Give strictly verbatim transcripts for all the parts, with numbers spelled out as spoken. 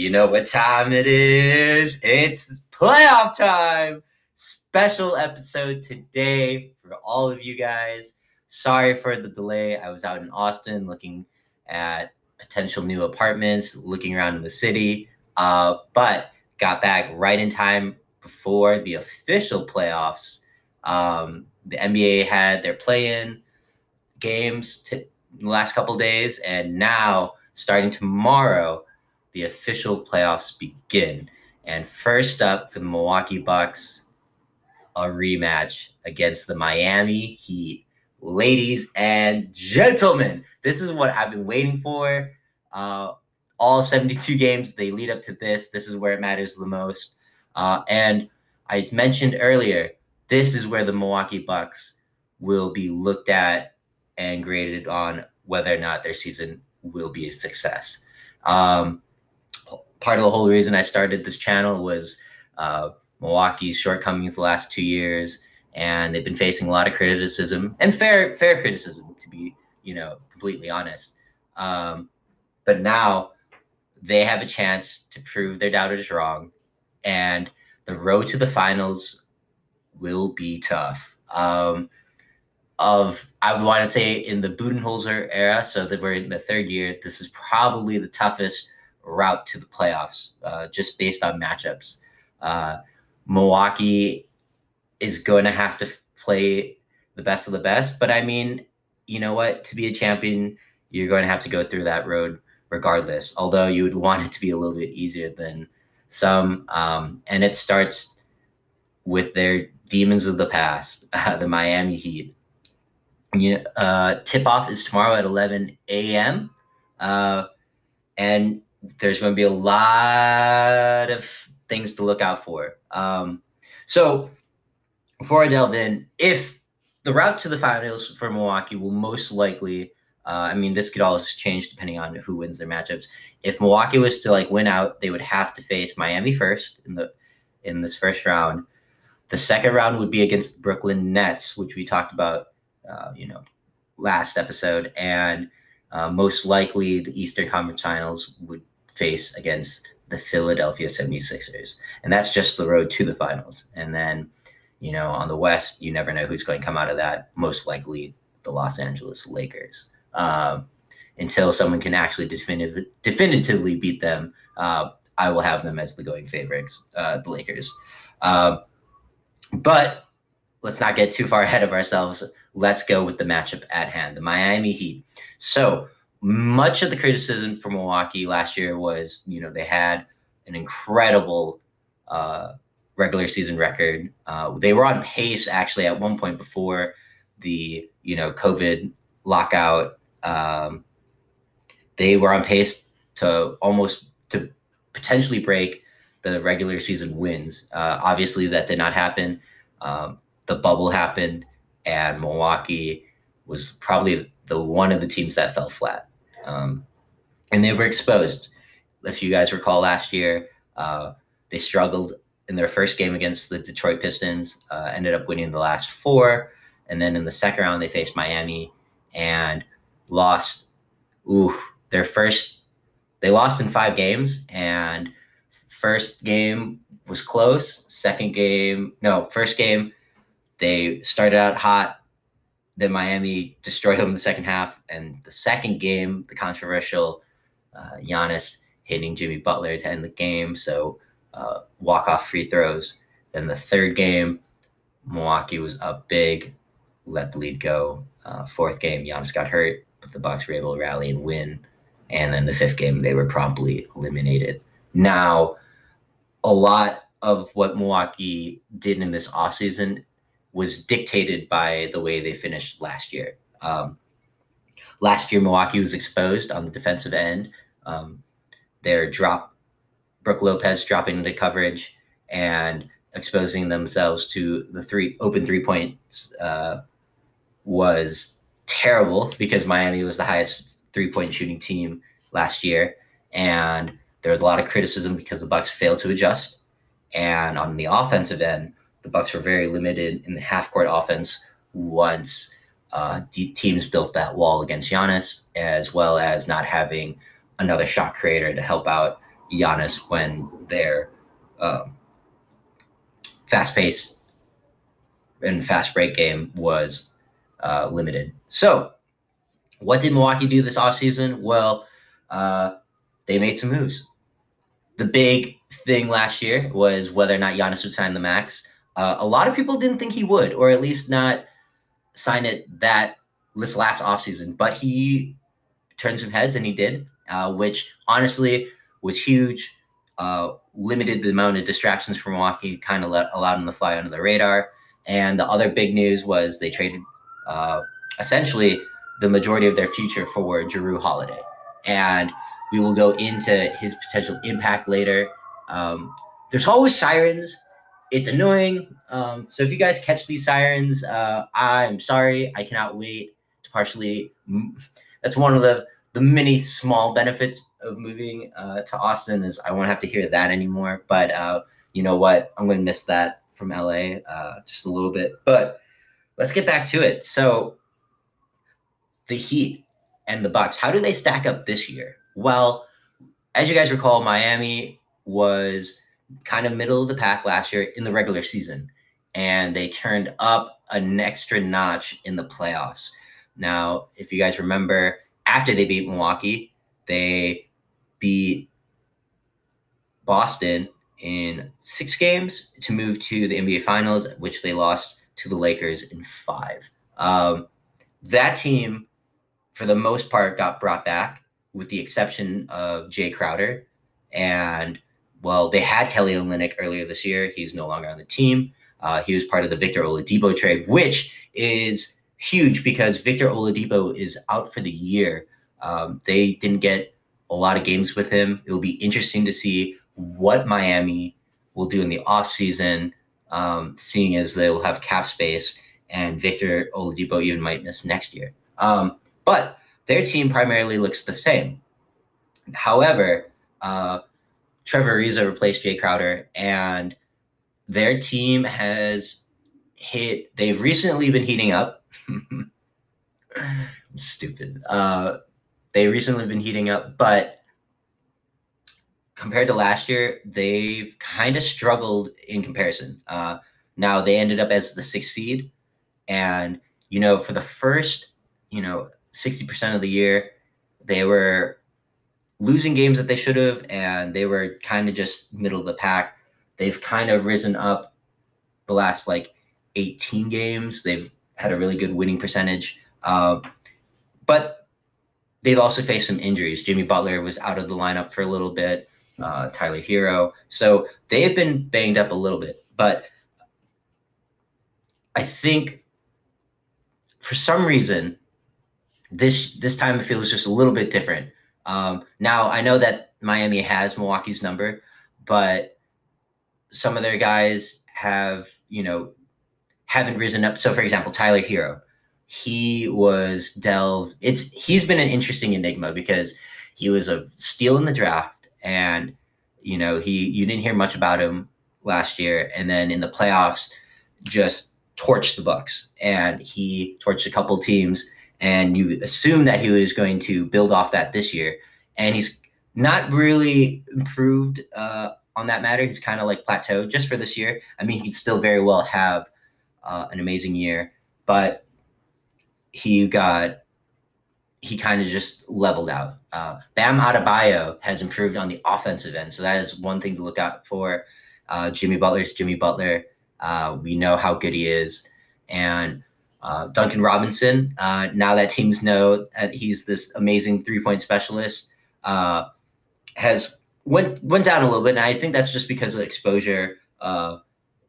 You know what time it is. It's playoff time. Special episode today for all of you guys. Sorry for the delay. I was out in Austin looking at potential new apartments, looking around in the city, uh, but got back right in time before the official playoffs. Um, the N B A had their play-in games t- the last couple days, and now, starting tomorrow, the official playoffs begin. And first up for the Milwaukee Bucks, a rematch against the Miami Heat. Ladies and gentlemen, this is what I've been waiting for. Uh, all seventy-two games, they lead up to this. This is where it matters the most. Uh, and I mentioned earlier, this is where the Milwaukee Bucks will be looked at and graded on whether or not their season will be a success. Um, part of the whole reason I started this channel was uh, Milwaukee's shortcomings the last two years, and they've been facing a lot of criticism, and fair fair criticism, to be, you know, completely honest. Um, but now they have a chance to prove their doubters wrong, and the road to the finals will be tough. Um, of, I want to say, in the Budenholzer era, so that we're in the third year, this is probably the toughest route to the playoffs, uh, just based on matchups. Uh, Milwaukee is going to have to play the best of the best, but I mean, you know what? To be a champion, you're going to have to go through that road regardless, although you would want it to be a little bit easier than some. Um, and it starts with their demons of the past, uh, the Miami Heat. Yeah, uh, tip-off is tomorrow at eleven a.m. Uh, and there's going to be a lot of things to look out for. Um, so before I delve in, if the route to the finals for Milwaukee will most likely, uh, I mean, this could always change depending on who wins their matchups. If Milwaukee was to like win out, they would have to face Miami first in the in this first round. The second round would be against the Brooklyn Nets, which we talked about Uh, you know, last episode, and uh, most likely the Eastern Conference Finals would face against the Philadelphia seventy-sixers. And that's just the road to the finals. And then, you know, on the West, you never know who's going to come out of that, most likely the Los Angeles Lakers, um, until someone can actually definitive, definitively beat them. Uh, I will have them as the going favorites, uh, the Lakers. Uh, but let's not get too far ahead of ourselves. Let's go with the matchup at hand, the Miami Heat. So much of the criticism for Milwaukee last year was, you know, they had an incredible uh, regular season record. Uh, they were on pace, actually, at one point before the, you know, COVID lockout. Um, they were on pace to almost to potentially break the regular season wins. Uh, obviously, that did not happen. Um, the bubble happened. And Milwaukee was probably the one of the teams that fell flat. Um, and they were exposed. If you guys recall last year, uh, they struggled in their first game against the Detroit Pistons, uh, ended up winning the last four. And then in the second round, they faced Miami and lost ooh, their first. They lost in five games, and first game was close. Second game, no, first game. They started out hot, then Miami destroyed them in the second half. And the second game, the controversial uh, Giannis hitting Jimmy Butler to end the game, so uh, walk-off free throws. Then the third game, Milwaukee was up big, let the lead go. Uh, fourth game, Giannis got hurt, but the Bucks were able to rally and win. And then the fifth game, they were promptly eliminated. Now, a lot of what Milwaukee did in this offseason was dictated by the way they finished last year. Um, last year, Milwaukee was exposed on the defensive end. Um, their drop, Brooke Lopez dropping into coverage and exposing themselves to the three open three points uh, was terrible because Miami was the highest three point shooting team last year. And there was a lot of criticism because the Bucks failed to adjust. And on the offensive end, the Bucks were very limited in the half-court offense once uh, de- teams built that wall against Giannis, as well as not having another shot creator to help out Giannis when they're um, fast pace and fast break game was uh, limited. So what did Milwaukee do this offseason? Well, uh, they made some moves. The big thing last year was whether or not Giannis would sign the max. Uh, a lot of people didn't think he would, or at least not sign it that this last offseason, but he turned some heads and he did, uh, which honestly was huge. Uh, limited the amount of distractions from Milwaukee, kind of let, allowed him to fly under the radar. And the other big news was they traded uh, essentially the majority of their future for Jrue Holiday. And we will go into his potential impact later. Um, there's always sirens. It's annoying. Um, so if you guys catch these sirens, uh, I'm sorry. I cannot wait to partially... That's one of the... The many small benefits of moving uh, to Austin is I won't have to hear that anymore. But uh, you know what? I'm going to miss that from L A uh, just a little bit. But let's get back to it. So the Heat and the Bucks, how do they stack up this year? Well, as you guys recall, Miami was kind of middle of the pack last year in the regular season, and they turned up an extra notch in the playoffs. Now, if you guys remember, after they beat Milwaukee, they beat Boston in six games to move to the N B A Finals, which they lost to the Lakers in five. Um, that team, for the most part, got brought back with the exception of Jay Crowder. And, well, they had Kelly Olynyk earlier this year. He's no longer on the team. Uh, he was part of the Victor Oladipo trade, which is – huge because Victor Oladipo is out for the year. Um, they didn't get a lot of games with him. It'll be interesting to see what Miami will do in the offseason, um, seeing as they'll have cap space and Victor Oladipo even might miss next year. Um, but their team primarily looks the same. However, uh, Trevor Ariza replaced Jay Crowder, and their team has hit – they've recently been heating up. I'm stupid. Uh, they recently been heating up, but compared to last year, they've kind of struggled in comparison. Uh, now they ended up as the sixth seed, and you know, for the first, you know, sixty percent of the year, they were losing games that they should have, and they were kind of just middle of the pack. They've kind of risen up the last like eighteen games. They've had a really good winning percentage. Uh, but they've also faced some injuries. Jimmy Butler was out of the lineup for a little bit, uh, Tyler Hero. So they have been banged up a little bit. But I think for some reason, this this time it feels just a little bit different. Um, now, I know that Miami has Milwaukee's number, but some of their guys have, you know, haven't risen up. So for example, Tyler Hero, he was delved. It's, he's been an interesting enigma because he was a steal in the draft and, you know, he, you didn't hear much about him last year. And then in the playoffs, just torched the Bucks, and he torched a couple teams, and you assume that he was going to build off that this year. And he's not really improved uh, on that matter. He's kind of like plateaued just for this year. I mean, he'd still very well have Uh, an amazing year, but he got, he kind of just leveled out. Uh, Bam Adebayo has improved on the offensive end, so that is one thing to look out for. Uh, Jimmy Butler's Jimmy Butler. Uh, we know how good he is. And uh, Duncan Robinson, uh, now that teams know that he's this amazing three-point specialist, uh, has went went down a little bit, and I think that's just because of exposure uh,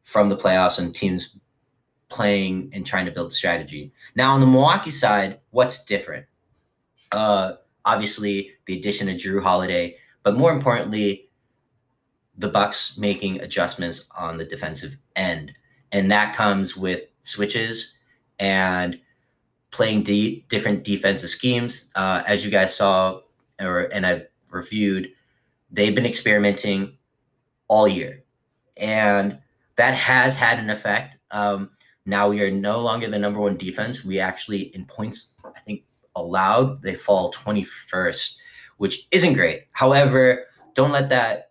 from the playoffs and teams playing and trying to build strategy. Now on the Milwaukee side, what's different? Uh, obviously the addition of Jrue Holiday, but more importantly, the Bucks making adjustments on the defensive end. And that comes with switches and playing de- different defensive schemes. Uh, as you guys saw, or and I reviewed, they've been experimenting all year. And that has had an effect. Um, Now we are no longer the number one defense. We actually, in points, I think, allowed, they fall twenty-first, which isn't great. However, don't let that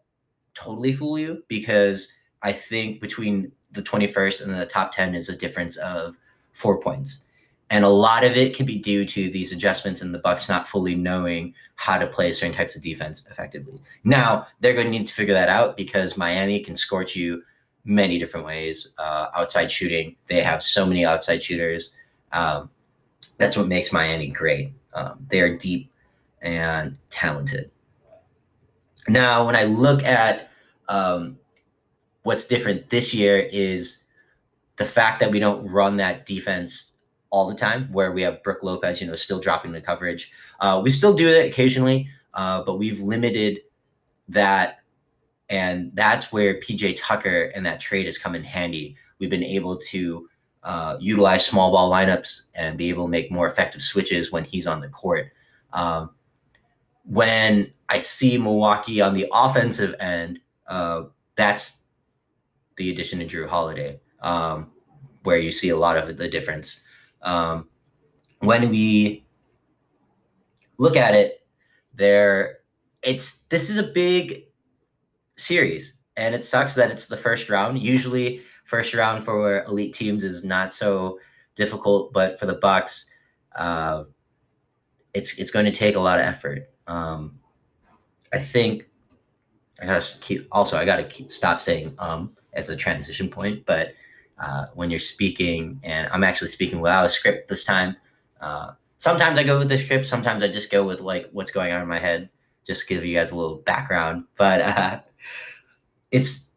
totally fool you, because I think between the twenty-first and the top ten is a difference of four points. And a lot of it could be due to these adjustments and the Bucks not fully knowing how to play certain types of defense effectively. Now, they're going to need to figure that out, because Miami can scorch you many different ways. Uh, outside shooting, they have so many outside shooters. Um, that's what makes Miami great. Um, they are deep and talented. Now, when I look at um, what's different this year is the fact that we don't run that defense all the time, where we have Brooke Lopez, you know, still dropping the coverage. Uh, we still do it occasionally, uh, but we've limited that, and that's where P J Tucker and that trade has come in handy. We've been able to uh, utilize small ball lineups and be able to make more effective switches when he's on the court. Um, when I see Milwaukee on the offensive end, uh, that's the addition of Jrue Holiday, um, where you see a lot of the difference. Um, when we look at it there, it's, this is a big series, and it sucks that it's the first round. Usually first round for elite teams is not so difficult, but for the Bucks, uh, it's, it's going to take a lot of effort. Um, I think I gotta keep, also, I gotta keep, stop saying, um, as a transition point, but Uh, when you're speaking, and I'm actually speaking without a script this time. Uh, sometimes I go with the script. Sometimes I just go with like what's going on in my head, just to give you guys a little background. But uh, it's,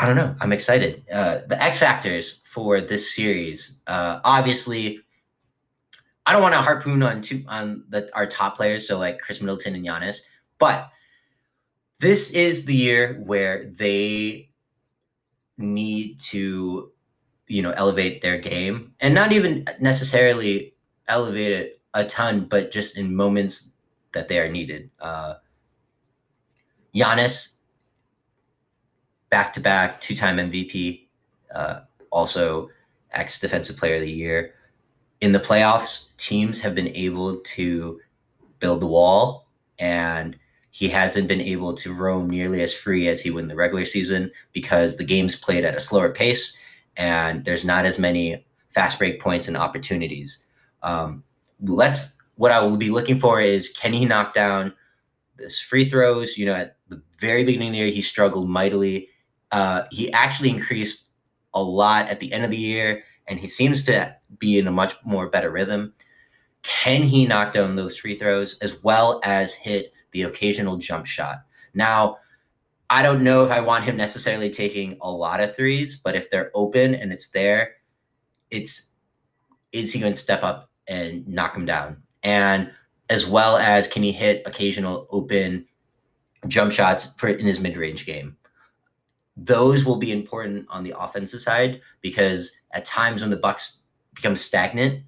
I don't know. I'm excited. Uh, the X factors for this series, uh, obviously, I don't want to harpoon on two, on the, our top players, so like Chris Middleton and Giannis, but this is the year where they need to, you know, elevate their game, and not even necessarily elevate it a ton, but just in moments that they are needed. Uh, Giannis, back-to-back, two-time M V P, uh, also ex-Defensive Player of the Year. In the playoffs, teams have been able to build the wall, and he hasn't been able to roam nearly as free as he would in the regular season, because the game's played at a slower pace and there's not as many fast break points and opportunities. Um, let's, what I will be looking for is, can he knock down his free throws? You know, at the very beginning of the year, he struggled mightily. Uh, he actually increased a lot at the end of the year, and he seems to be in a much more better rhythm. Can he knock down those free throws, as well as hit the occasional jump shot? Now, I don't know if I want him necessarily taking a lot of threes, but if they're open and it's there, it's, is he going to step up and knock him down? And as well as, can he hit occasional open jump shots for in his mid-range game? Those will be important on the offensive side, because at times when the Bucks become stagnant,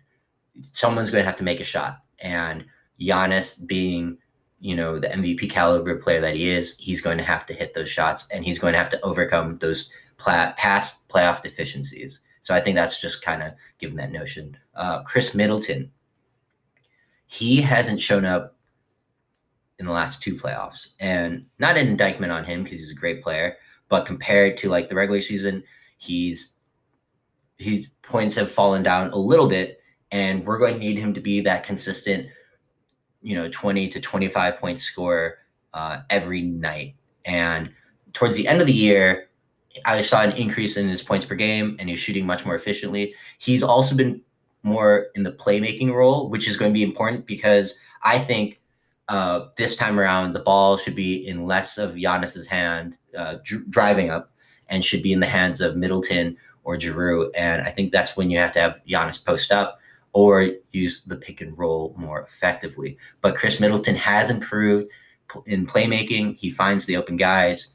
someone's going to have to make a shot. And Giannis, being, you know, the M V P caliber player that he is, he's going to have to hit those shots, and he's going to have to overcome those pla- past playoff deficiencies. So I think that's just kind of given that notion. Uh, Chris Middleton, he hasn't shown up in the last two playoffs, and not an indictment on him, because he's a great player, but compared to like the regular season, he's, his points have fallen down a little bit, and we're going to need him to be that consistent, you know, twenty to twenty-five point score uh, every night. And towards the end of the year, I saw an increase in his points per game, and he's shooting much more efficiently. He's also been more in the playmaking role, which is going to be important, because I think uh, this time around, the ball should be in less of Giannis's hand, uh, dr- driving up, and should be in the hands of Middleton or Jrue. And I think that's when you have to have Giannis post up, or use the pick and roll more effectively. But Chris Middleton has improved in playmaking. He finds the open guys.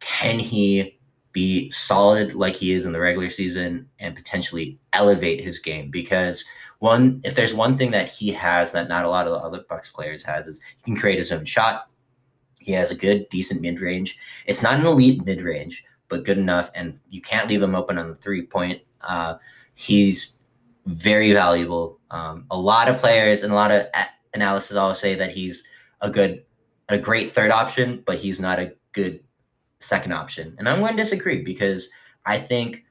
Can he be solid like he is in the regular season and potentially elevate his game? Because one, if there's one thing that he has that not a lot of the other Bucks players has, is he can create his own shot. He has a good, decent mid-range. It's not an elite mid-range, but good enough, and you can't leave him open on the three-point. Uh, he's... very valuable. Um, a lot of players and a lot of a- analysis always say that he's a good a great third option, but he's not a good second option. And I'm going to disagree because I think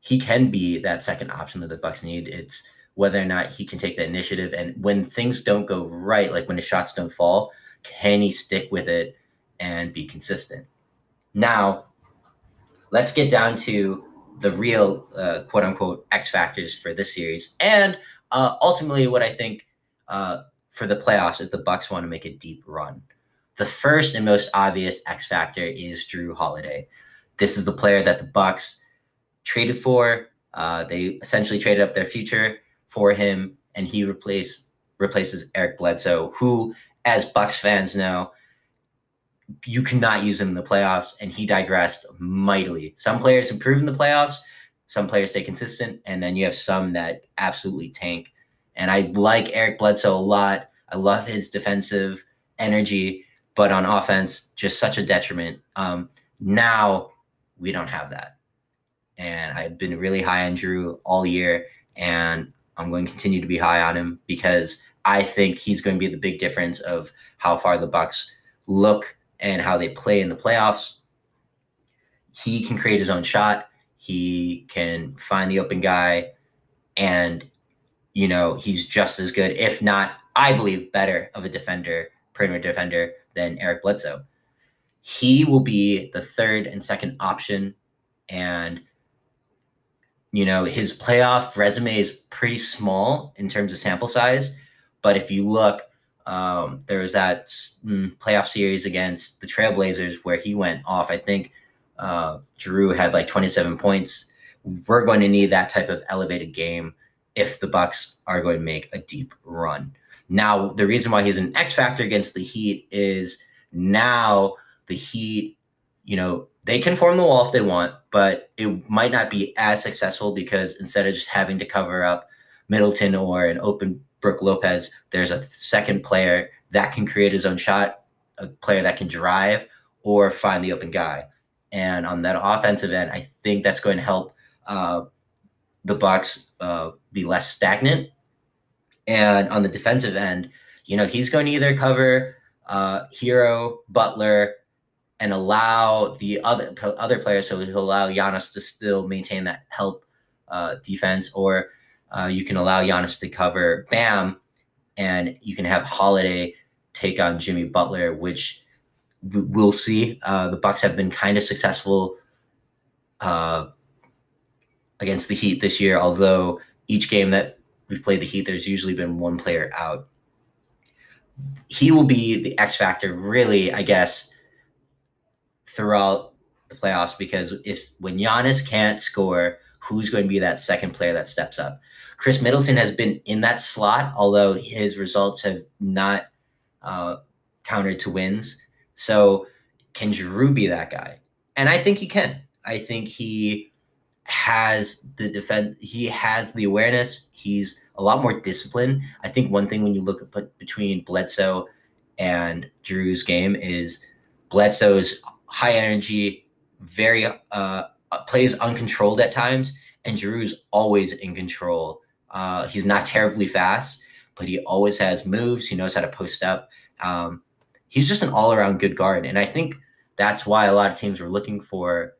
he can be that second option that the Bucks need. It's whether or not he can take that initiative. And when things don't go right, like when the shots don't fall, can he stick with it and be consistent? Now, let's get down to the real uh, quote-unquote X factors for this series. And uh, ultimately what I think uh, for the playoffs, if the Bucks want to make a deep run. The first and most obvious X factor is Jrue Holiday. This is the player that the Bucks traded for. Uh, they essentially traded up their future for him, and he replace, replaces Eric Bledsoe, who, as Bucks fans know, you cannot use him in the playoffs, and he digressed mightily. Some players improve in the playoffs, some players stay consistent, and then you have some that absolutely tank. And I like Eric Bledsoe a lot. I love his defensive energy, but on offense, just such a detriment. Um, now we don't have that. And I've been really high on Jrue all year, and I'm going to continue to be high on him because I think he's going to be the big difference of how far the Bucks look and how they play in the playoffs. He can create his own shot. He can find the open guy. And, you know, he's just as good, if not, I believe, better of a defender, perimeter defender, than Eric Bledsoe. He will be the third and second option. And, you know, his playoff resume is pretty small in terms of sample size. But if you look, Um, there was that mm, playoff series against the Trailblazers where he went off. I think uh, Jrue had like twenty-seven points. We're going to need that type of elevated game if the Bucks are going to make a deep run. Now, the reason why he's an X factor against the Heat is now the Heat, you know, they can form the wall if they want, but it might not be as successful because instead of just having to cover up Middleton or an open Brook Lopez, there's a second player that can create his own shot, a player that can drive or find the open guy. And on that offensive end, I think that's going to help uh, the Bucks uh, be less stagnant. And on the defensive end, you know, he's going to either cover uh, Hero, Butler, and allow the other other players, so he'll allow Giannis to still maintain that help uh, defense, or Uh, you can allow Giannis to cover Bam, and you can have Holiday take on Jimmy Butler, which we'll see. Uh, the Bucks have been kind of successful uh, against the Heat this year, although each game that we've played the Heat, there's usually been one player out. He will be the X factor, really, I guess, throughout the playoffs, because if when Giannis can't score, who's going to be that second player that steps up? Chris Middleton has been in that slot, although his results have not uh, countered to wins. So can Jrue be that guy? And I think he can. I think he has the defense. He has the awareness. He's a lot more disciplined. I think one thing when you look at between Bledsoe and Jrue's game is Bledsoe's high energy, very uh, plays uncontrolled at times, and Jrue's always in control. Uh, he's not terribly fast, but he always has moves. He knows how to post up. Um, he's just an all-around good guard, and I think that's why a lot of teams were looking for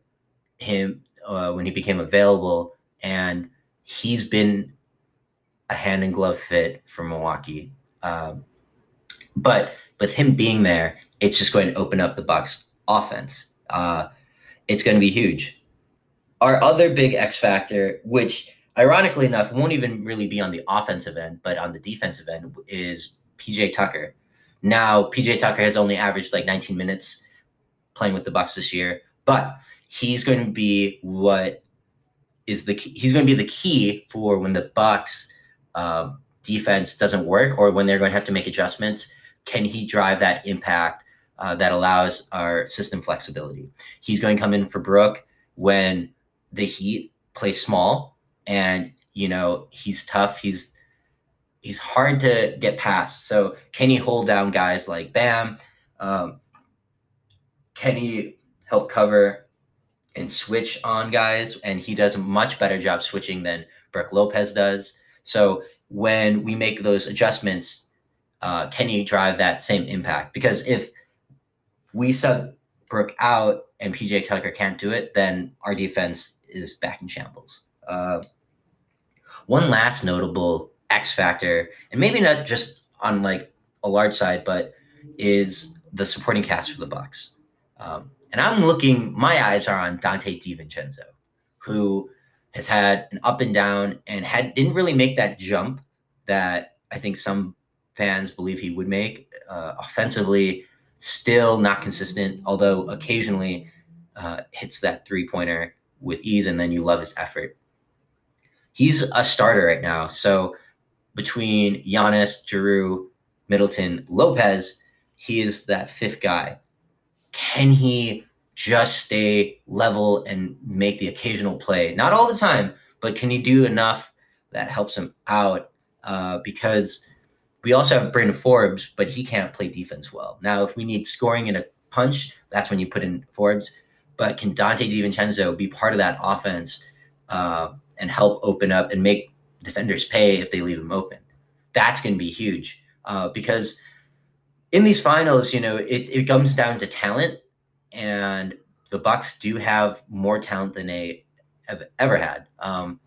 him uh, when he became available, and he's been a hand-and-glove fit for Milwaukee. Um, but with him being there, it's just going to open up the Bucks' offense. Uh, it's going to be huge. Our other big X factor, which ironically enough won't even really be on the offensive end, but on the defensive end, is P J Tucker. Now, P J Tucker has only averaged like nineteen minutes playing with the Bucks this year, but he's going to be what is the key. He's going to be the key for when the Bucks uh, defense doesn't work or when they're going to have to make adjustments. Can he drive that impact uh, that allows our system flexibility? He's going to come in for Brook when the Heat play small, and, you know, he's tough. He's he's hard to get past. So can he hold down guys like Bam? Um, can he help cover and switch on guys? And he does a much better job switching than Brook Lopez does. So when we make those adjustments, uh, can you drive that same impact? Because if we sub Brook out and P J Tucker can't do it, then our defense is back in shambles. Uh, one last notable X factor, and maybe not just on like a large side, but is the supporting cast for the Bucks. Um, and I'm looking, my eyes are on Dante DiVincenzo, who has had an up and down and had didn't really make that jump that I think some fans believe he would make. Uh, offensively, still not consistent, although occasionally uh, hits that three-pointer with ease, and then you love his effort. He's a starter right now. So between Giannis, Jrue, Middleton, Lopez, he is that fifth guy. Can he just stay level and make the occasional play? Not all the time, but can he do enough that helps him out? Uh, because we also have Bryn Forbes, but he can't play defense well. Now, if we need scoring and a punch, that's when you put in Forbes. But can Dante DiVincenzo be part of that offense uh, and help open up and make defenders pay if they leave him open? That's going to be huge uh, because in these finals, you know, it, it comes down to talent, and the Bucks do have more talent than they have ever had. Um,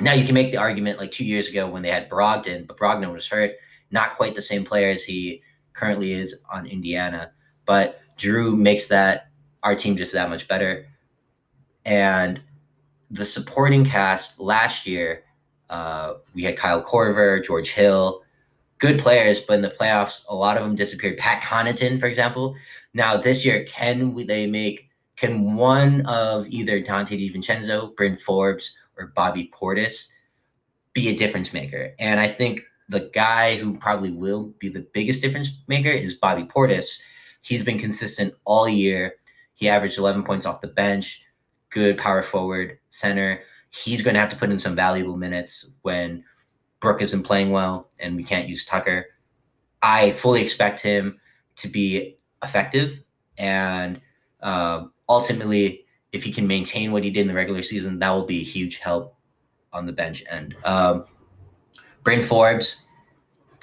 now you can make the argument like two years ago when they had Brogdon, but Brogdon was hurt, not quite the same player as he currently is on Indiana. But Jrue makes that our team just that much better. And the supporting cast last year, uh, we had Kyle Korver, George Hill, good players, but in the playoffs, a lot of them disappeared. Pat Connaughton, for example. Now this year, can we, they make, can one of either Dante DiVincenzo, Bryn Forbes, or Bobby Portis be a difference maker? And I think the guy who probably will be the biggest difference maker is Bobby Portis. He's been consistent all year. He averaged eleven points off the bench, good power forward, center. He's going to have to put in some valuable minutes when Brook isn't playing well and we can't use Tucker. I fully expect him to be effective. And uh, ultimately, if he can maintain what he did in the regular season, that will be a huge help on the bench end. Um, Bryn Forbes,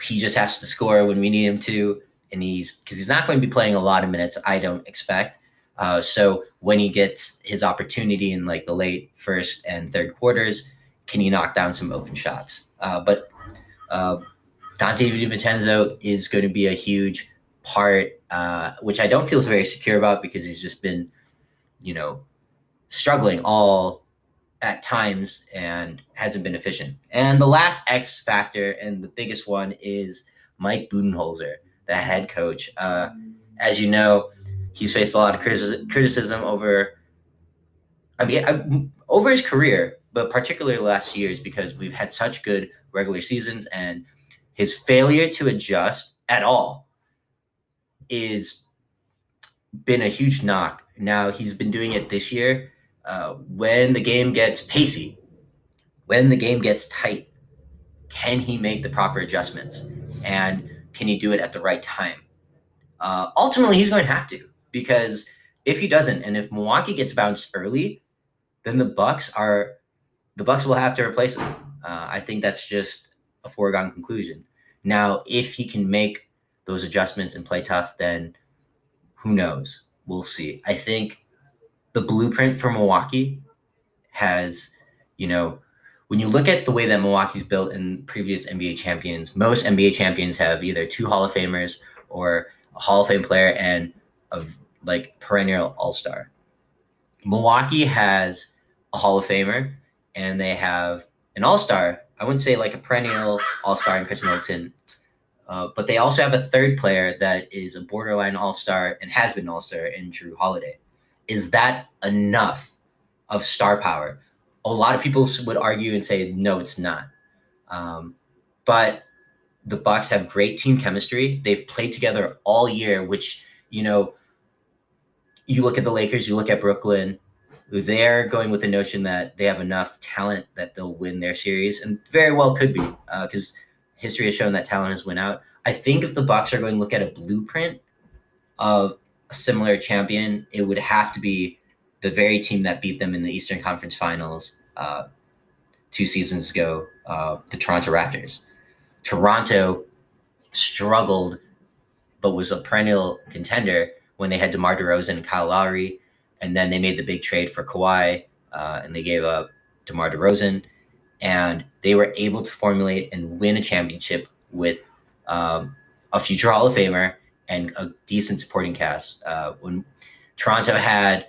he just has to score when we need him to. And he's, because he's not going to be playing a lot of minutes, I don't expect. Uh, so when he gets his opportunity in like the late first and third quarters, can he knock down some open shots? Uh, but uh, Dante DiVincenzo is going to be a huge part, uh, which I don't feel very secure about because he's just been, you know, struggling all at times and hasn't been efficient. And the last X factor and the biggest one is Mike Budenholzer, the head coach. Uh, as you know, he's faced a lot of criticism over, I mean, over his career, but particularly last year's, because we've had such good regular seasons, and his failure to adjust at all is been a huge knock. Now he's been doing it this year. Uh, when the game gets pacey, when the game gets tight, can he make the proper adjustments, and can he do it at the right time? Uh, ultimately, he's going to have to, because if he doesn't, and if Milwaukee gets bounced early, then the Bucks are the Bucks will have to replace him. Uh, I think that's just a foregone conclusion. Now, if he can make those adjustments and play tough, then who knows? We'll see. I think the blueprint for Milwaukee has, you know, when you look at the way that Milwaukee's built in previous N B A champions, most N B A champions have either two Hall of Famers or a Hall of Fame player and a like perennial all-star. Milwaukee has a Hall of Famer, and they have an all-star. I wouldn't say like a perennial all-star in Chris Middleton, uh, but they also have a third player that is a borderline all-star and has been an all-star in Jrue Holiday. Is that enough of star power? A lot of people would argue and say, no, it's not. Um, but the Bucks have great team chemistry. They've played together all year, which, you know, you look at the Lakers, you look at Brooklyn, they're going with the notion that they have enough talent that they'll win their series, and very well could be, because uh, history has shown that talent has won out. I think if the Bucks are going to look at a blueprint of a similar champion, it would have to be the very team that beat them in the Eastern Conference Finals uh, two seasons ago, uh, the Toronto Raptors. Toronto struggled but was a perennial contender when they had DeMar DeRozan and Kyle Lowry, and then they made the big trade for Kawhi, uh, and they gave up DeMar DeRozan, and they were able to formulate and win a championship with um, a future Hall of Famer and a decent supporting cast. Uh, when Toronto had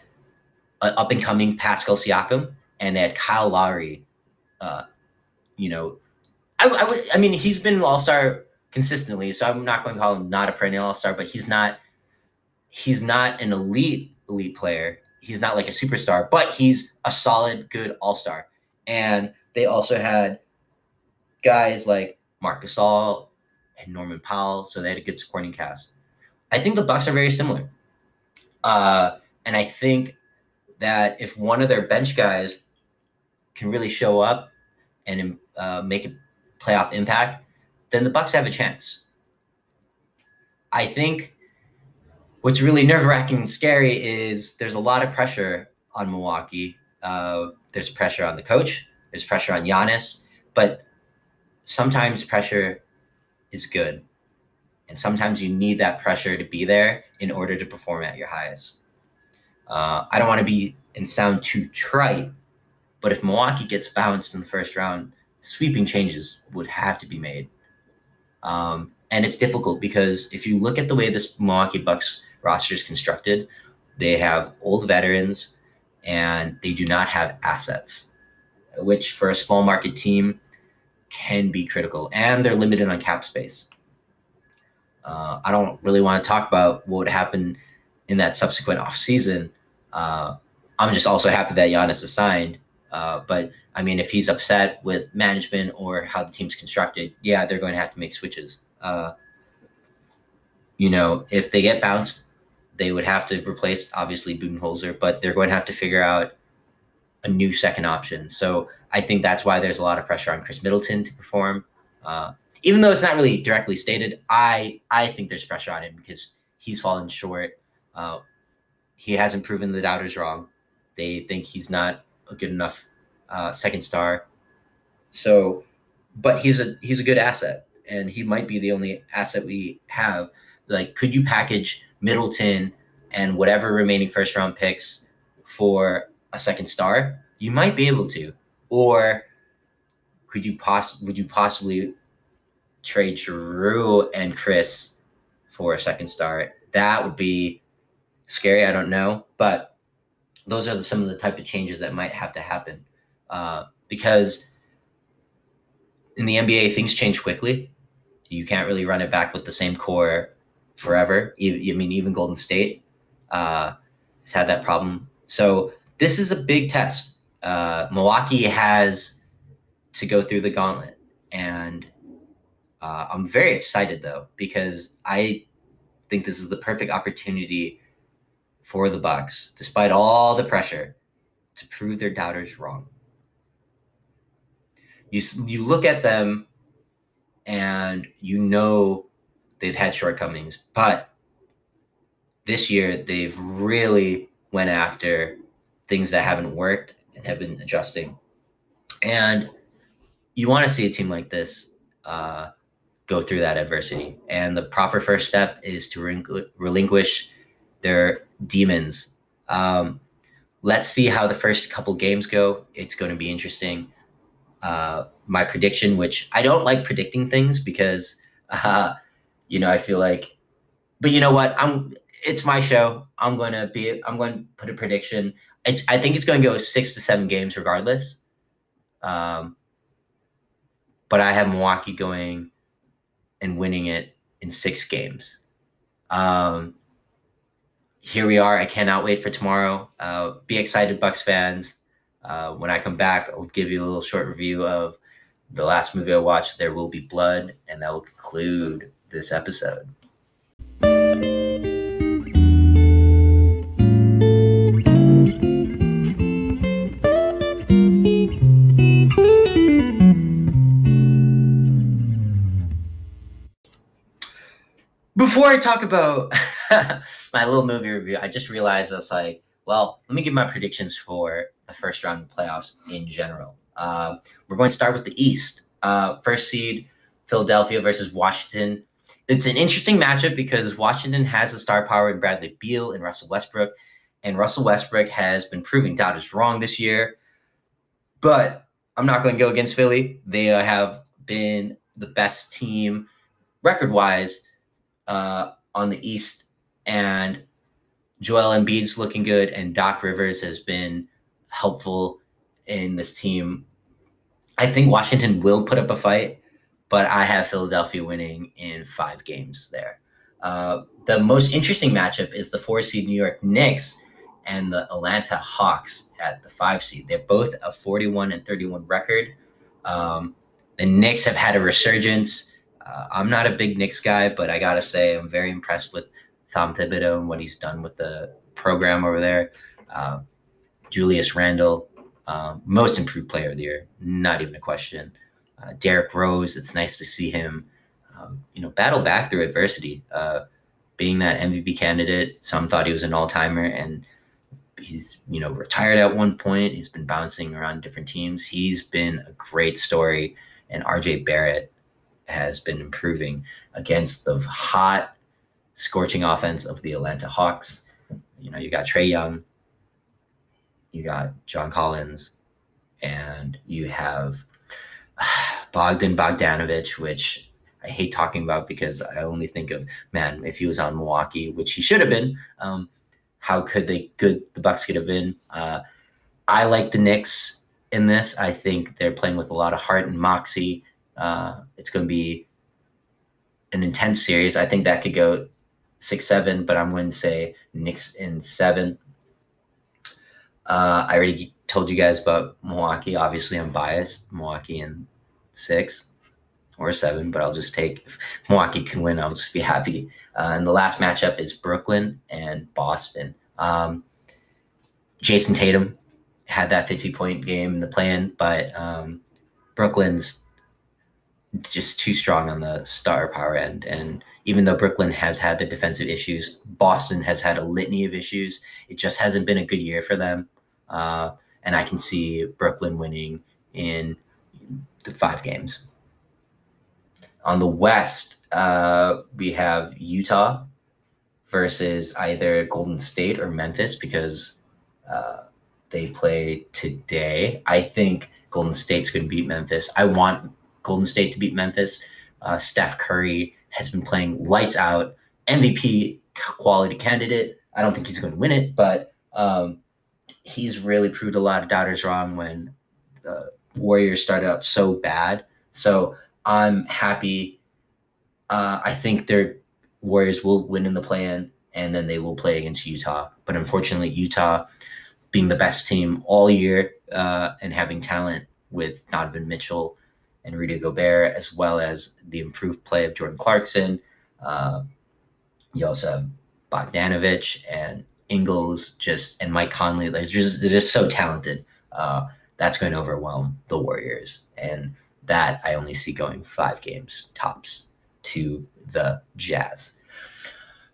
an up-and-coming Pascal Siakam, and they had Kyle Lowry, uh, you know, I, I would, I mean, he's been an all-star consistently, so I'm not going to call him not a perennial all-star, but he's not, he's not an elite, elite player. He's not like a superstar, but he's a solid, good all-star. And they also had guys like Marc Gasol and Norman Powell, so they had a good supporting cast. I think the Bucks are very similar. Uh, and I think that if one of their bench guys can really show up and uh, make a playoff impact, then the Bucks have a chance. I think what's really nerve-wracking and scary is there's a lot of pressure on Milwaukee. Uh, there's pressure on the coach. There's pressure on Giannis. But sometimes pressure is good. And sometimes you need that pressure to be there in order to perform at your highest. Uh, I don't want to be and sound too trite, but if Milwaukee gets bounced in the first round, sweeping changes would have to be made. Um, and it's difficult because if you look at the way this Milwaukee Bucks roster is constructed, they have old veterans and they do not have assets, which for a small market team can be critical. And they're limited on cap space. Uh, I don't really want to talk about what would happen in that subsequent offseason. Uh, I'm just also happy that Giannis is signed. Uh, but, I mean, if he's upset with management or how the team's constructed, yeah, they're going to have to make switches. Uh, you know, if they get bounced, they would have to replace, obviously, Budenholzer, but they're going to have to figure out a new second option. So I think that's why there's a lot of pressure on Chris Middleton to perform. Uh, even though it's not really directly stated, I, I think there's pressure on him because he's fallen short. Uh, he hasn't proven the doubters wrong. They think he's not a good enough uh, second star. So, but he's a he's a good asset, and he might be the only asset we have. Like, could you package Middleton and whatever remaining first round picks for a second star? You might be able to. Or could you poss- would you possibly trade Jrue and Chris for a second star? That would be scary. I don't know, but those are the, some of the type of changes that might have to happen uh, because in the N B A, things change quickly. You can't really run it back with the same core forever. I mean, even Golden State uh, has had that problem. So this is a big test. Uh, Milwaukee has to go through the gauntlet. And uh, I'm very excited, though, because I think this is the perfect opportunity for the Bucks, despite all the pressure, to prove their doubters wrong. You you look at them and you know they've had shortcomings, but this year they've really went after things that haven't worked and have been adjusting. And you want to see a team like this uh, go through that adversity. And the proper first step is to relinqu- relinquish their demons. Um, let's see how the first couple games go. It's going to be interesting. Uh, my prediction, which I don't like predicting things because, uh, you know, I feel like, but you know what? I'm, it's my show. I'm going to be, I'm going to put a prediction. It's, I think it's going to go six to seven games regardless. Um, but I have Milwaukee going and winning it in six games. Um, Here we are. I cannot wait for tomorrow. Uh, be excited, Bucks fans. Uh, when I come back, I'll give you a little short review of the last movie I watched, There Will Be Blood, and that will conclude this episode. Before I talk about my little movie review, I just realized I was like, well, let me give my predictions for the first round of the playoffs in general. Uh, we're going to start with the East. Uh, first seed, Philadelphia versus Washington. It's an interesting matchup because Washington has the star power in Bradley Beal and Russell Westbrook, and Russell Westbrook has been proving doubters wrong this year. But I'm not going to go against Philly. They uh, have been the best team record-wise uh, on the East, and Joel Embiid's looking good, and Doc Rivers has been helpful in this team. I think Washington will put up a fight, but I have Philadelphia winning in five games there. Uh, the most interesting matchup is the four seed New York Knicks and the Atlanta Hawks at the five seed. They're both a forty-one and thirty-one record. Um, the Knicks have had a resurgence. Uh, I'm not a big Knicks guy, but I got to say I'm very impressed with Tom Thibodeau and what he's done with the program over there. Uh, Julius Randle, uh, most improved player of the year, not even a question. Uh, Derrick Rose, it's nice to see him, um, you know, battle back through adversity. Uh, being that M V P candidate, some thought he was an all-timer, and he's, you know, retired at one point. He's been bouncing around different teams. He's been a great story, and R J Barrett has been improving against the hot, scorching offense of the Atlanta Hawks. You know, you got Trae Young, you got John Collins, and you have Bogdan Bogdanović, which I hate talking about because I only think of, man, if he was on Milwaukee, which he should have been, um, how could they good the Bucks could have been? Uh, I like the Knicks in this. I think they're playing with a lot of heart and moxie. Uh, it's going to be an intense series. I think that could go six seven, but I'm going to say Knicks in seven. Uh, I already told you guys about Milwaukee. Obviously, I'm biased. Milwaukee in six or seven, but I'll just take, if Milwaukee can win, I'll just be happy. Uh, and the last matchup is Brooklyn and Boston. Um, Jason Tatum had that fifty-point game in the play-in, but um, Brooklyn's just too strong on the star power end. And even though Brooklyn has had the defensive issues, Boston has had a litany of issues. It just hasn't been a good year for them. Uh, and I can see Brooklyn winning in the five games. On the West, uh, we have Utah versus either Golden State or Memphis because uh, they play today. I think Golden State's going to beat Memphis. I want Golden State to beat Memphis. Uh, Steph Curry has been playing lights out, M V P quality candidate. I don't think he's going to win it, but um, he's really proved a lot of doubters wrong when the Warriors started out so bad. So I'm happy. Uh, I think their Warriors will win in the play-in, and then they will play against Utah. But unfortunately, Utah being the best team all year uh, and having talent with Donovan Mitchell and Rudy Gobert, as well as the improved play of Jordan Clarkson. Uh, you also have Bogdanović and Ingles, just and Mike Conley. Like, just, they're just so talented. Uh, that's going to overwhelm the Warriors, and that I only see going five games tops to the Jazz.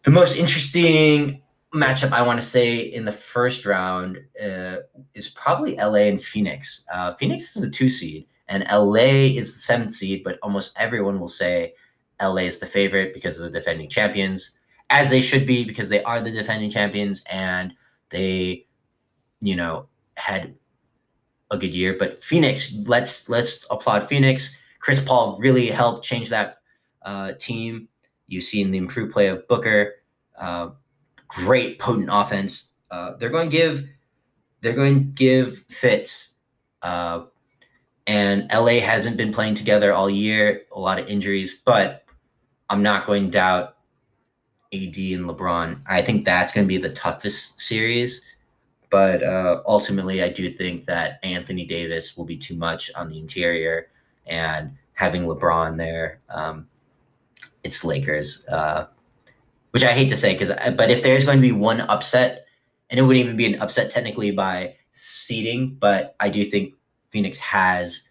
The most interesting matchup I want to say in the first round uh, is probably L A and Phoenix. Uh, Phoenix is a two seed. And L A is the seventh seed, but almost everyone will say L A is the favorite because of the defending champions, as they should be because they are the defending champions and they, you know, had a good year. But Phoenix, let's let's applaud Phoenix. Chris Paul really helped change that uh, team. You've seen the improved play of Booker, uh, great potent offense. Uh, they're going to give they're going to give fits. Uh, And L A hasn't been playing together all year, a lot of injuries, but I'm not going to doubt A D and LeBron. I think that's going to be the toughest series, but uh, ultimately I do think that Anthony Davis will be too much on the interior, and having LeBron there, um, it's Lakers, uh, which I hate to say, because but if there's going to be one upset, and it wouldn't even be an upset technically by seeding, but I do think Phoenix has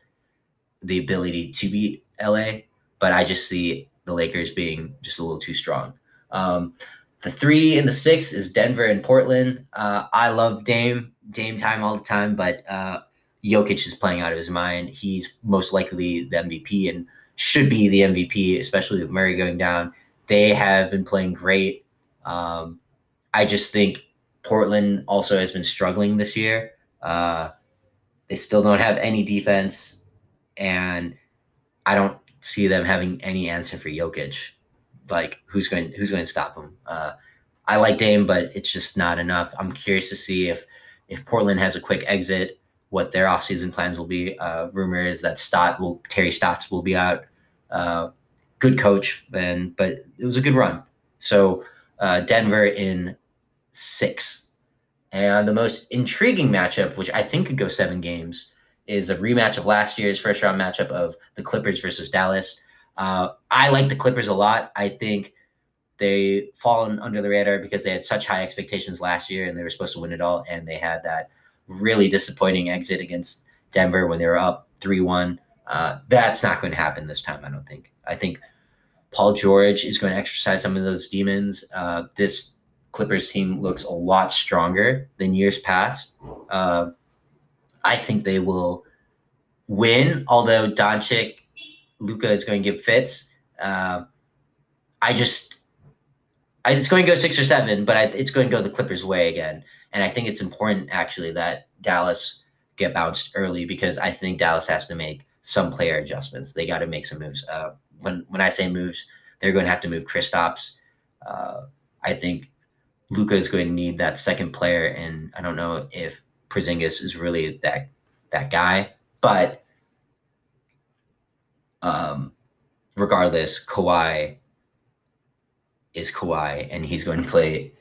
the ability to beat L A, but I just see the Lakers being just a little too strong. Um, the three and the six is Denver and Portland. Uh, I love Dame, Dame time all the time, but uh, Jokic is playing out of his mind. He's most likely the M V P and should be the M V P, especially with Murray going down. They have been playing great. Um, I just think Portland also has been struggling this year. Uh, they still don't have any defense, and I don't see them having any answer for Jokic. Like, who's going who's going to stop him? Uh, I like Dame, but it's just not enough. I'm curious to see if if Portland has a quick exit, what their offseason plans will be. Uh, rumor is that Stott will Terry Stotts will be out. Uh, good coach, and but it was a good run. So uh, Denver in six. And the most intriguing matchup, which I think could go seven games, is a rematch of last year's first-round matchup of the Clippers versus Dallas. Uh, I like the Clippers a lot. I think they've fallen under the radar because they had such high expectations last year and they were supposed to win it all, and they had that really disappointing exit against Denver when they were up three one. Uh, that's not going to happen this time, I don't think. I think Paul George is going to exercise some of those demons. Uh, this Clippers team looks a lot stronger than years past. Uh, I think they will win, although Doncic, Luka is going to give fits. Uh, I just I, – it's going to go six or seven, but I, it's going to go the Clippers' way again. And I think it's important, actually, that Dallas get bounced early because I think Dallas has to make some player adjustments. They got to make some moves. Uh, when when I say moves, they're going to have to move Kristaps. Uh, I think Luka is going to need that second player, and I don't know if Porzingis is really that that guy. But um, regardless, Kawhi is Kawhi, and he's going to play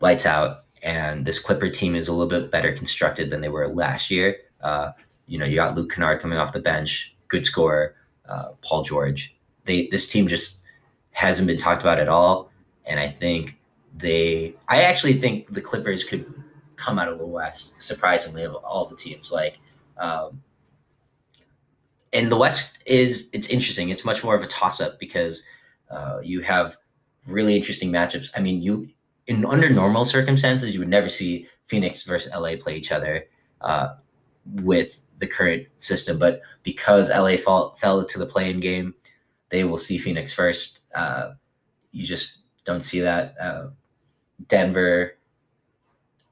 lights out. And this Clipper team is a little bit better constructed than they were last year. Uh, you know, you got Luke Kennard coming off the bench, good scorer, uh, Paul George. They This team just hasn't been talked about at all. And I think they – I actually think the Clippers could come out of the West, surprisingly, of all the teams. Like, um, and the West is – it's interesting. It's much more of a toss-up because uh, you have really interesting matchups. I mean, you – In under normal circumstances, you would never see Phoenix versus L A play each other uh, with the current system. But because L A fall, fell into the play-in game, they will see Phoenix first. Uh, you just don't see that. Uh, Denver,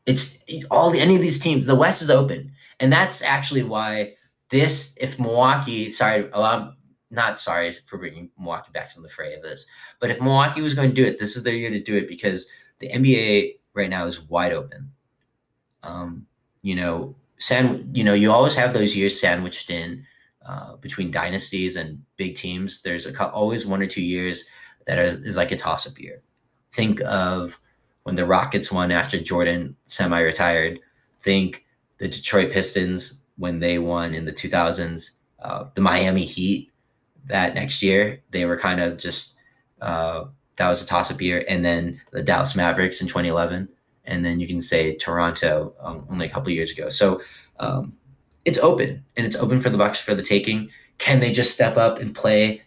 it's, it's all the, any of these teams. The West is open, and that's actually why this. If Milwaukee, sorry, I'm not sorry for bringing Milwaukee back from the fray of this, but if Milwaukee was going to do it, this is their year to do it because. The N B A right now is wide open. Um, you know, san- You know, you always have those years sandwiched in uh, between dynasties and big teams. There's a co- always one or two years that are, is like a toss-up year. Think of when the Rockets won after Jordan semi-retired. Think the Detroit Pistons when they won in the two thousands. Uh, the Miami Heat that next year, they were kind of just uh, – that was a toss-up year, and then the Dallas Mavericks in twenty eleven, and then you can say Toronto um, only a couple of years ago. So um, it's open, and it's open for the Bucks for the taking. Can they just step up and play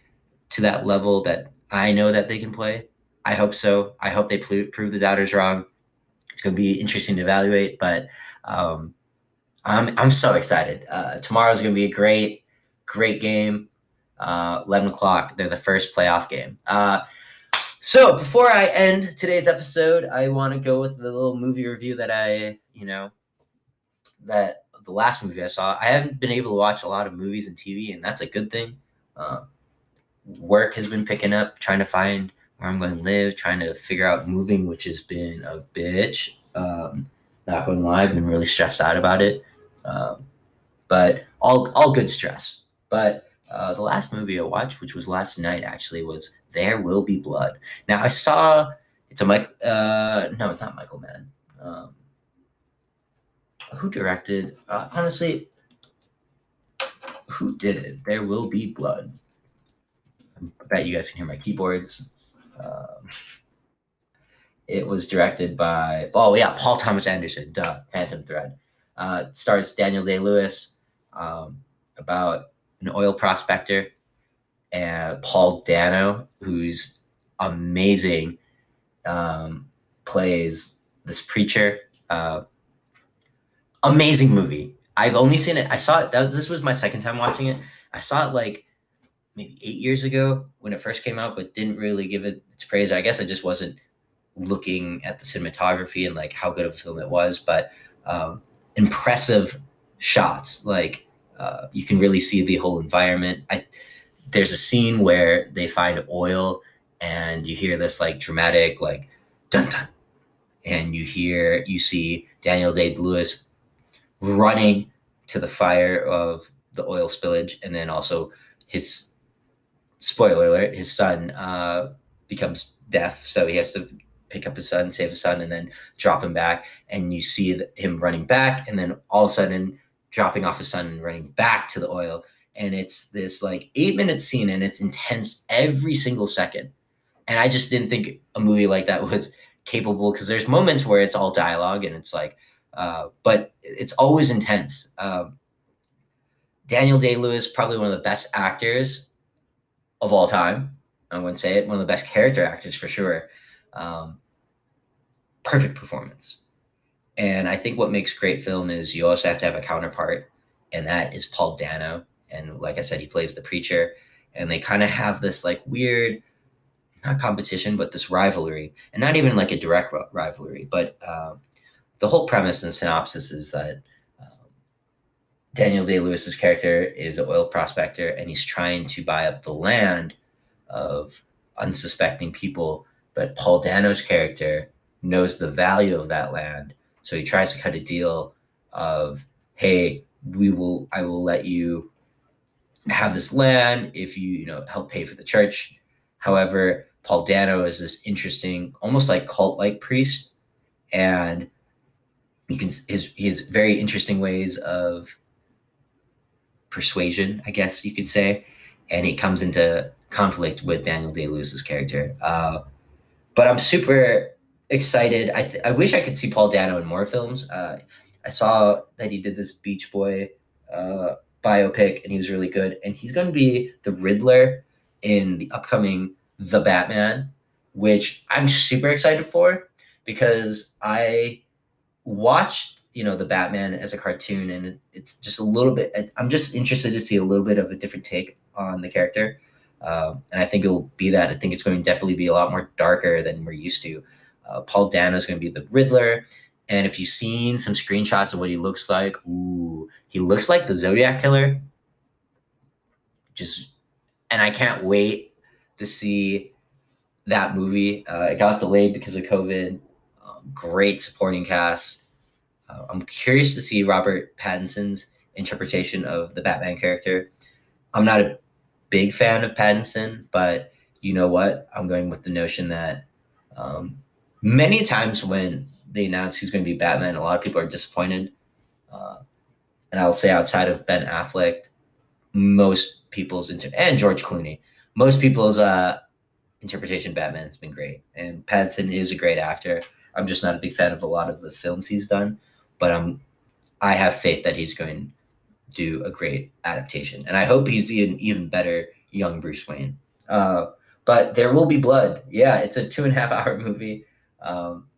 to that level that I know that they can play? I hope so. I hope they pl- prove the doubters wrong. It's going to be interesting to evaluate, but um, I'm I'm so excited. Uh, tomorrow's going to be a great, great game. Uh, eleven o'clock, they're the first playoff game. Uh So before I end today's episode, I want to go with the little movie review that I, you know, that the last movie I saw. I haven't been able to watch a lot of movies and T V, and that's a good thing. Uh, work has been picking up, trying to find where I'm going to live, trying to figure out moving, which has been a bitch. Um, not going to lie, I've been really stressed out about it. Um, but all all good stress. But uh, the last movie I watched, which was last night actually, was There Will Be Blood. Now, I saw it's a Mike. Uh, no, it's not Michael Mann. Um, who directed? Uh, honestly, who did it? There Will Be Blood. I bet you guys can hear my keyboards. Um, it was directed by oh yeah, Paul Thomas Anderson. Duh, Phantom Thread. Uh, it stars Daniel Day-Lewis um, about an oil prospector. And Paul Dano, who's amazing, um, plays this preacher. Uh, amazing movie. I've only seen it. I saw it. That was, this was my second time watching it. I saw it like maybe eight years ago when it first came out, but didn't really give it its praise. I guess I just wasn't looking at the cinematography and like how good of a film it was, but um, impressive shots. Like uh, you can really see the whole environment. I, there's a scene where they find oil and you hear this like dramatic, like dun dun. And you hear, you see Daniel Day-Lewis running to the fire of the oil spillage. And then also his, spoiler alert, his son uh, becomes deaf. So he has to pick up his son, save his son, and then drop him back. And you see him running back and then all of a sudden dropping off his son and running back to the oil. And it's this like eight minute scene and it's intense every single second. And I just didn't think a movie like that was capable, because there's moments where it's all dialogue and it's like, uh, but it's always intense. Um, Daniel Day-Lewis, probably one of the best actors of all time. I wouldn't say it, one of the best character actors for sure. Um, perfect performance. And I think what makes great film is you also have to have a counterpart, and that is Paul Dano. And like I said, he plays the preacher, and they kind of have this like weird, not competition, but this rivalry, and not even like a direct rivalry, but um, the whole premise and synopsis is that um, Daniel Day-Lewis's character is an oil prospector, and he's trying to buy up the land of unsuspecting people, but Paul Dano's character knows the value of that land, so he tries to cut a deal of, hey, we will, I will let you have this land if you, you know, help pay for the church. However, Paul Dano is this interesting, almost like cult-like priest, and you can his his very interesting ways of persuasion, I guess you could say, and he comes into conflict with Daniel Day-Lewis's character. Uh, but I'm super excited. I th- I wish I could see Paul Dano in more films. Uh, I saw that he did this Beach Boy uh, biopic, and he was really good. And he's going to be the Riddler in the upcoming The Batman, which I'm super excited for, because I watched, you know, The Batman as a cartoon, and it's just a little bit, I'm just interested to see a little bit of a different take on the character. Um, and I think it'll be that. I think it's going to definitely be a lot more darker than we're used to. Uh, Paul Dano is going to be the Riddler. And if you've seen some screenshots of what he looks like, ooh, he looks like the Zodiac Killer. Just... And I can't wait to see that movie. Uh, it got delayed because of COVID. Um, great supporting cast. Uh, I'm curious to see Robert Pattinson's interpretation of the Batman character. I'm not a big fan of Pattinson, but you know what? I'm going with the notion that um, many times when they announce who's going to be Batman, a lot of people are disappointed. Uh, and I will say, outside of Ben Affleck, most people's inter- and George Clooney, most people's uh, interpretation of Batman has been great. And Pattinson is a great actor. I'm just not a big fan of a lot of the films he's done, but I'm, I have faith that he's going to do a great adaptation. And I hope he's an even better young Bruce Wayne. Uh, but There Will Be Blood. Yeah, it's a two and a half hour movie. Um,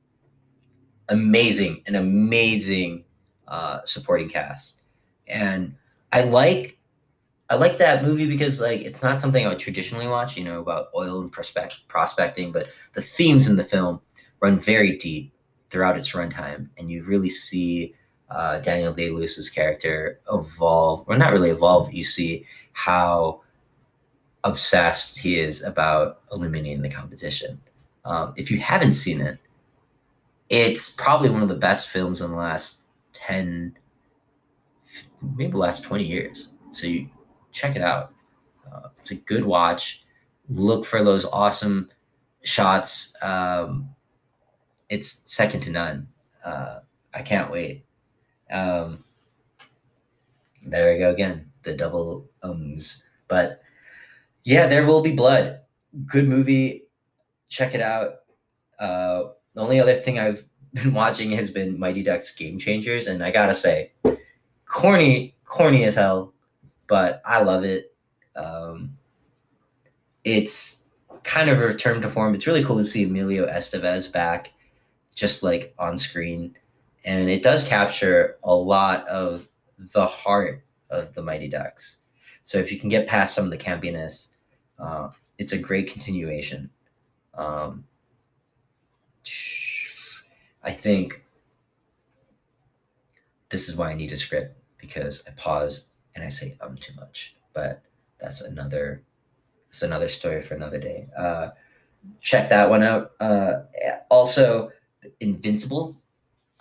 amazing, an amazing uh, supporting cast. And I like... I like that movie because, like, it's not something I would traditionally watch, you know, about oil and prospect- prospecting, but the themes in the film run very deep throughout its runtime, and you really see uh, Daniel Day-Lewis's character evolve, or not really evolve, but you see how obsessed he is about eliminating the competition. Um, if you haven't seen it, it's probably one of the best films in the last ten, maybe the last twenty years, so you... Check it out. Uh, it's a good watch. Look for those awesome shots. Um, it's second to none. Uh, I can't wait. Um, there we go again. The double ums. But yeah, There Will Be Blood. Good movie. Check it out. Uh, the only other thing I've been watching has been Mighty Ducks Game Changers. And I gotta say, corny, corny as hell. But I love it. Um, it's kind of a return to form. It's really cool to see Emilio Estevez back, just like on screen. And it does capture a lot of the heart of the Mighty Ducks. So if you can get past some of the campiness, uh, it's a great continuation. Um, I think this is why I need a script, because I pause and I say um too much. But that's another that's another story for another day. Uh, check that one out. Uh, also, Invincible.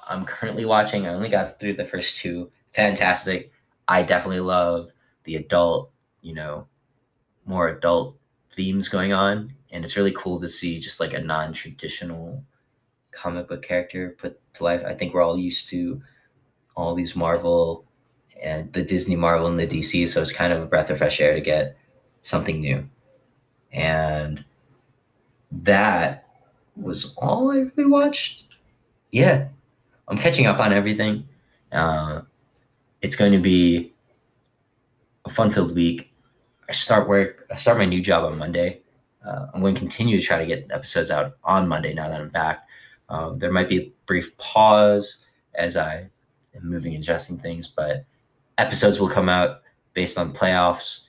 I'm currently watching. I only got through the first two. Fantastic. I definitely love the adult, you know, more adult themes going on. And it's really cool to see just like a non-traditional comic book character put to life. I think we're all used to all these Marvel and the Disney Marvel and the D C. So it's kind of a breath of fresh air to get something new. And that was all I really watched. Yeah. I'm catching up on everything. Uh, it's going to be a fun-filled week. I start work. I start my new job on Monday. Uh, I'm going to continue to try to get episodes out on Monday now that I'm back. Um, there might be a brief pause as I am moving and adjusting things, but episodes will come out based on playoffs,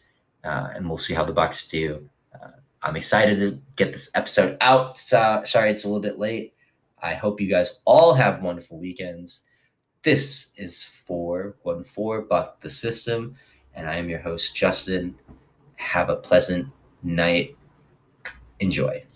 uh, and we'll see how the Bucks do. Uh, I'm excited to get this episode out. Uh, sorry, it's a little bit late. I hope you guys all have wonderful weekends. This is four one four Buck the System, and I am your host, Justin. Have a pleasant night. Enjoy.